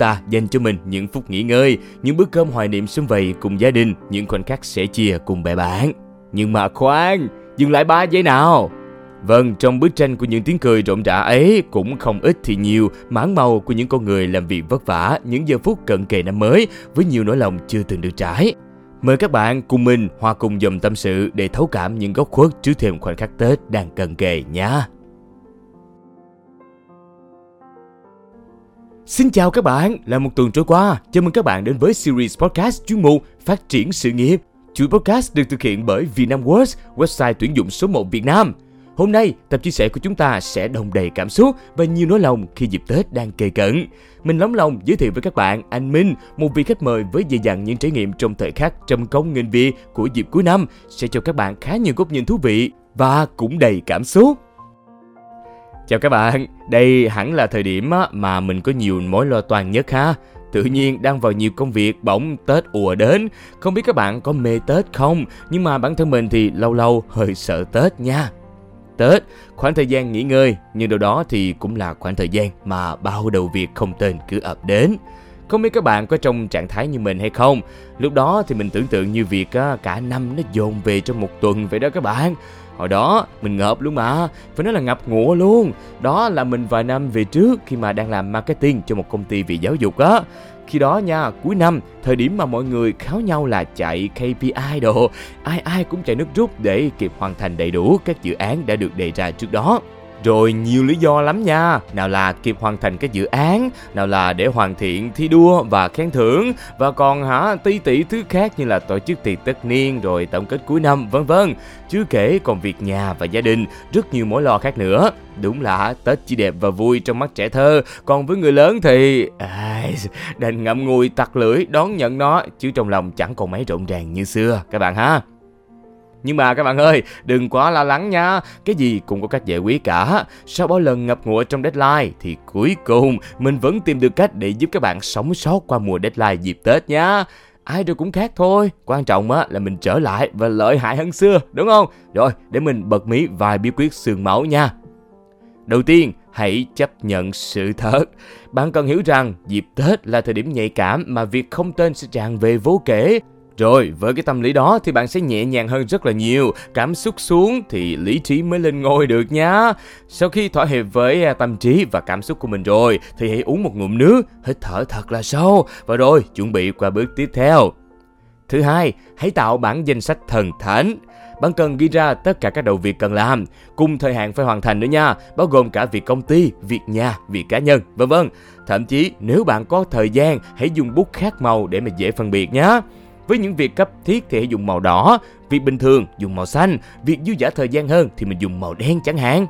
ta dành cho mình những phút nghỉ ngơi, những bữa cơm hoài niệm sum vầy cùng gia đình, những khoảnh khắc sẻ chia cùng bè bạn. Nhưng mà khoan, dừng lại 3 giây nào. Vâng, trong bức tranh của những tiếng cười rộn rã ấy cũng không ít thì nhiều mảng màu của những con người làm việc vất vả những giờ phút cận kề năm mới với nhiều nỗi lòng chưa từng được trải. Mời các bạn cùng mình hòa cùng dòng tâm sự để thấu cảm những góc khuất trước thềm khoảnh khắc Tết đang cận kề nhé. Xin chào các bạn, là một tuần trôi qua, chào mừng các bạn đến với series podcast chuyên mục Phát triển sự nghiệp. Chuỗi podcast được thực hiện bởi VietnamWorks, website tuyển dụng số 1 Việt Nam. Hôm nay, tập chia sẻ của chúng ta sẽ đồng đầy cảm xúc và nhiều nỗi lòng khi dịp Tết đang kề cận. Mình nóng lòng giới thiệu với các bạn anh Minh, một vị khách mời với dày dặn những trải nghiệm trong thời khắc trăm công nghìn việc của dịp cuối năm, sẽ cho các bạn khá nhiều góc nhìn thú vị và cũng đầy cảm xúc. Chào các bạn, đây hẳn là thời điểm mà mình có nhiều mối lo toan nhất ha. Tự nhiên đang vào nhiều công việc bỗng Tết ùa đến. Không biết các bạn có mê Tết không, nhưng mà bản thân mình thì lâu lâu hơi sợ Tết nha. Tết, khoảng thời gian nghỉ ngơi, nhưng đâu đó thì cũng là khoảng thời gian mà bao đầu việc không tên cứ ập đến. Không biết các bạn có trong trạng thái như mình hay không? Lúc đó thì mình tưởng tượng như việc cả năm nó dồn về trong một tuần vậy đó các bạn. Hồi đó mình ngợp luôn mà, phải nói là ngập ngụa luôn. Đó là mình vài năm về trước khi mà đang làm marketing cho một công ty về giáo dục á. Khi đó nha, cuối năm, thời điểm mà mọi người kháo nhau là chạy KPI đồ, ai cũng chạy nước rút để kịp hoàn thành đầy đủ các dự án đã được đề ra trước đó. Rồi nhiều lý do lắm nha, nào là kịp hoàn thành các dự án, nào là để hoàn thiện thi đua và khen thưởng, và còn ti tỉ thứ khác như là tổ chức tiệc tất niên rồi tổng kết cuối năm v.v. Chứ kể còn việc nhà và gia đình, rất nhiều mối lo khác nữa. Đúng là Tết chỉ đẹp và vui trong mắt trẻ thơ, còn với người lớn thì đành ngậm ngùi tặc lưỡi đón nhận nó, chứ trong lòng chẳng còn mấy rộn ràng như xưa các bạn ha. Nhưng mà các bạn ơi, đừng quá lo lắng nha, cái gì cũng có cách giải quyết cả. Sau bao lần ngập ngụa trong deadline thì cuối cùng mình vẫn tìm được cách để giúp các bạn sống sót qua mùa deadline dịp Tết nha. Ai rồi cũng khác thôi, quan trọng á là mình trở lại và lợi hại hơn xưa, đúng không? Rồi, để mình bật mí vài bí quyết xương máu nha. Đầu tiên, hãy chấp nhận sự thật. Bạn cần hiểu rằng dịp Tết là thời điểm nhạy cảm mà việc không tên sẽ tràn về vô kể. Rồi, với cái tâm lý đó thì bạn sẽ nhẹ nhàng hơn rất là nhiều, cảm xúc xuống thì lý trí mới lên ngôi được nhá. Sau khi thỏa hiệp với tâm trí và cảm xúc của mình rồi, thì hãy uống một ngụm nước, hít thở thật là sâu, và rồi chuẩn bị qua bước tiếp theo. Thứ hai, hãy tạo bản danh sách thần thánh. Bạn cần ghi ra tất cả các đầu việc cần làm, cùng thời hạn phải hoàn thành nữa nha, bao gồm cả việc công ty, việc nhà, việc cá nhân, v.v. Thậm chí, nếu bạn có thời gian, hãy dùng bút khác màu để mà dễ phân biệt nhá. Với những việc cấp thiết thì hãy dùng màu đỏ, việc bình thường dùng màu xanh, việc dư dả thời gian hơn thì mình dùng màu đen chẳng hạn.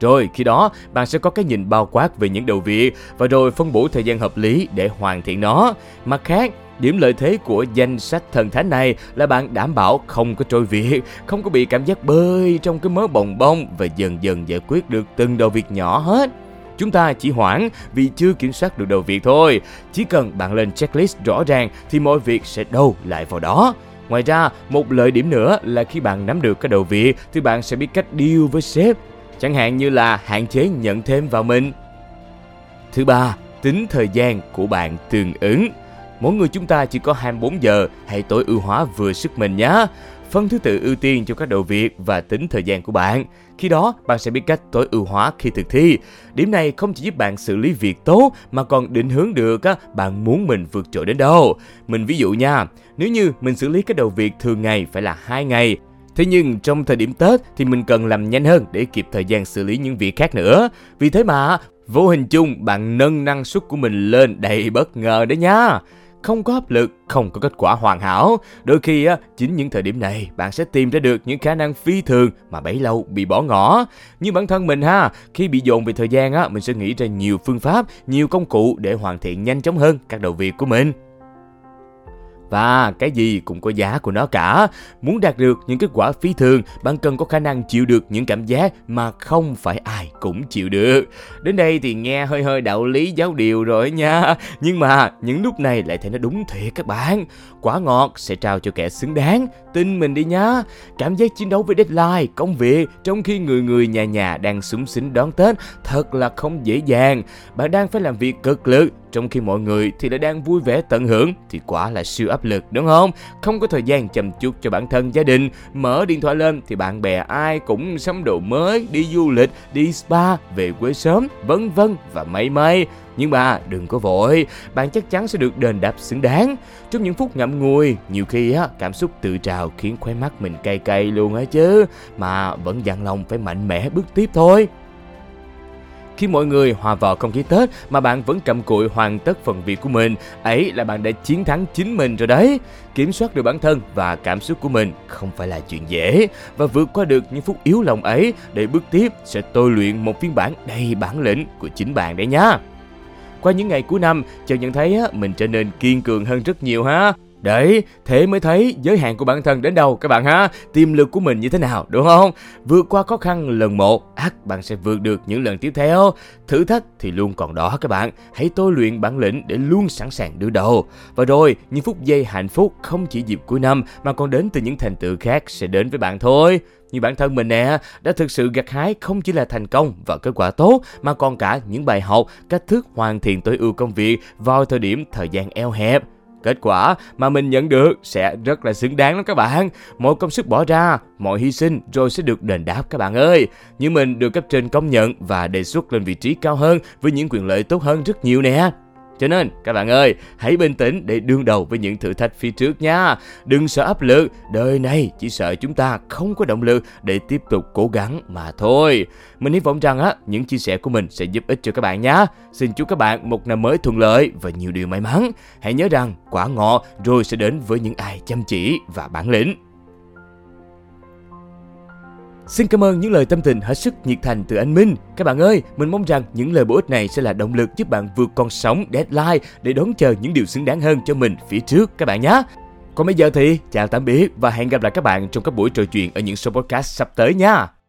Rồi khi đó bạn sẽ có cái nhìn bao quát về những đầu việc và rồi phân bổ thời gian hợp lý để hoàn thiện nó. Mặt khác, điểm lợi thế của danh sách thần thánh này là bạn đảm bảo không có trôi việc, không có bị cảm giác bơi trong cái mớ bồng bông và dần dần giải quyết được từng đầu việc nhỏ hết. Chúng ta chỉ hoãn vì chưa kiểm soát được đầu việc thôi. Chỉ cần bạn lên checklist rõ ràng thì mọi việc sẽ đâu lại vào đó. Ngoài ra, một lợi điểm nữa là khi bạn nắm được cái đầu việc thì bạn sẽ biết cách deal với sếp, chẳng hạn như là hạn chế nhận thêm vào mình. Thứ ba, tính thời gian của bạn tương ứng. Mỗi người chúng ta chỉ có 24 giờ, hãy tối ưu hóa vừa sức mình nhé. Phân thứ tự ưu tiên cho các đầu việc và tính thời gian của bạn. Khi đó, bạn sẽ biết cách tối ưu hóa khi thực thi. Điểm này không chỉ giúp bạn xử lý việc tốt mà còn định hướng được bạn muốn mình vượt trội đến đâu. Mình ví dụ nha, nếu như mình xử lý các đầu việc thường ngày phải là 2 ngày, thế nhưng trong thời điểm Tết thì mình cần làm nhanh hơn để kịp thời gian xử lý những việc khác nữa. Vì thế mà, vô hình chung bạn nâng năng suất của mình lên đầy bất ngờ đấy nha. Không có áp lực, không có kết quả hoàn hảo. Đôi khi chính những thời điểm này bạn sẽ tìm ra được những khả năng phi thường mà bấy lâu bị bỏ ngỏ. Như bản thân mình ha, khi bị dồn về thời gian mình sẽ nghĩ ra nhiều phương pháp, nhiều công cụ để hoàn thiện nhanh chóng hơn các đầu việc của mình. Và cái gì cũng có giá của nó cả. Muốn đạt được những kết quả phi thường, bạn cần có khả năng chịu được những cảm giác mà không phải ai cũng chịu được. Đến đây thì nghe hơi đạo lý giáo điều rồi nha. Nhưng mà những lúc này lại thấy nó đúng thiệt các bạn. Quả ngọt sẽ trao cho kẻ xứng đáng. Tin mình đi nhá. Cảm giác chiến đấu với deadline, công việc, trong khi người nhà đang xúm xính đón Tết thật là không dễ dàng. Bạn đang phải làm việc cực lực, trong khi mọi người thì lại đang vui vẻ tận hưởng, thì quả là siêu áp lực đúng không? Không có thời gian chăm chút cho bản thân, gia đình. Mở điện thoại lên thì bạn bè ai cũng sắm đồ mới, đi du lịch, đi spa, về quê sớm, vân vân và mây mây. Nhưng mà đừng có vội, bạn chắc chắn sẽ được đền đáp xứng đáng. Trong những phút ngậm ngùi, nhiều khi á, cảm xúc tự trào khiến khóe mắt mình cay cay luôn á chứ. Mà vẫn dặn lòng phải mạnh mẽ bước tiếp thôi. Khi mọi người hòa vào không khí Tết mà bạn vẫn cặm cụi hoàn tất phần việc của mình, ấy là bạn đã chiến thắng chính mình rồi đấy. Kiểm soát được bản thân và cảm xúc của mình không phải là chuyện dễ, và vượt qua được những phút yếu lòng ấy để bước tiếp sẽ tôi luyện một phiên bản đầy bản lĩnh của chính bạn đấy nhá. Qua những ngày cuối năm, Châu nhận thấy mình trở nên kiên cường hơn rất nhiều ha. Đấy, thế mới thấy giới hạn của bản thân đến đâu các bạn ha, tiềm lực của mình như thế nào đúng không? Vượt qua khó khăn lần một, ắt bạn sẽ vượt được những lần tiếp theo. Thử thách thì luôn còn đó các bạn, hãy tôi luyện bản lĩnh để luôn sẵn sàng đương đầu. Và rồi, những phút giây hạnh phúc không chỉ dịp cuối năm mà còn đến từ những thành tựu khác sẽ đến với bạn thôi. Như bản thân mình nè, đã thực sự gặt hái không chỉ là thành công và kết quả tốt, mà còn cả những bài học, cách thức hoàn thiện tối ưu công việc vào thời điểm thời gian eo hẹp. Kết quả mà mình nhận được sẽ rất là xứng đáng lắm các bạn. Mọi công sức bỏ ra, mọi hy sinh rồi sẽ được đền đáp các bạn ơi. Như mình được cấp trên công nhận và đề xuất lên vị trí cao hơn với những quyền lợi tốt hơn rất nhiều nè. Cho nên các bạn ơi, hãy bình tĩnh để đương đầu với những thử thách phía trước nha. Đừng sợ áp lực, đời này chỉ sợ chúng ta không có động lực để tiếp tục cố gắng mà thôi. Mình hy vọng rằng những chia sẻ của mình sẽ giúp ích cho các bạn nhé. Xin chúc các bạn một năm mới thuận lợi và nhiều điều may mắn. Hãy nhớ rằng quả ngọt rồi sẽ đến với những ai chăm chỉ và bản lĩnh. Xin cảm ơn những lời tâm tình hết sức nhiệt thành từ anh Minh. Các bạn ơi, mình mong rằng những lời bổ ích này sẽ là động lực giúp bạn vượt con sóng deadline để đón chờ những điều xứng đáng hơn cho mình phía trước các bạn nhé. Còn bây giờ thì chào tạm biệt và hẹn gặp lại các bạn trong các buổi trò chuyện ở những số podcast sắp tới nha.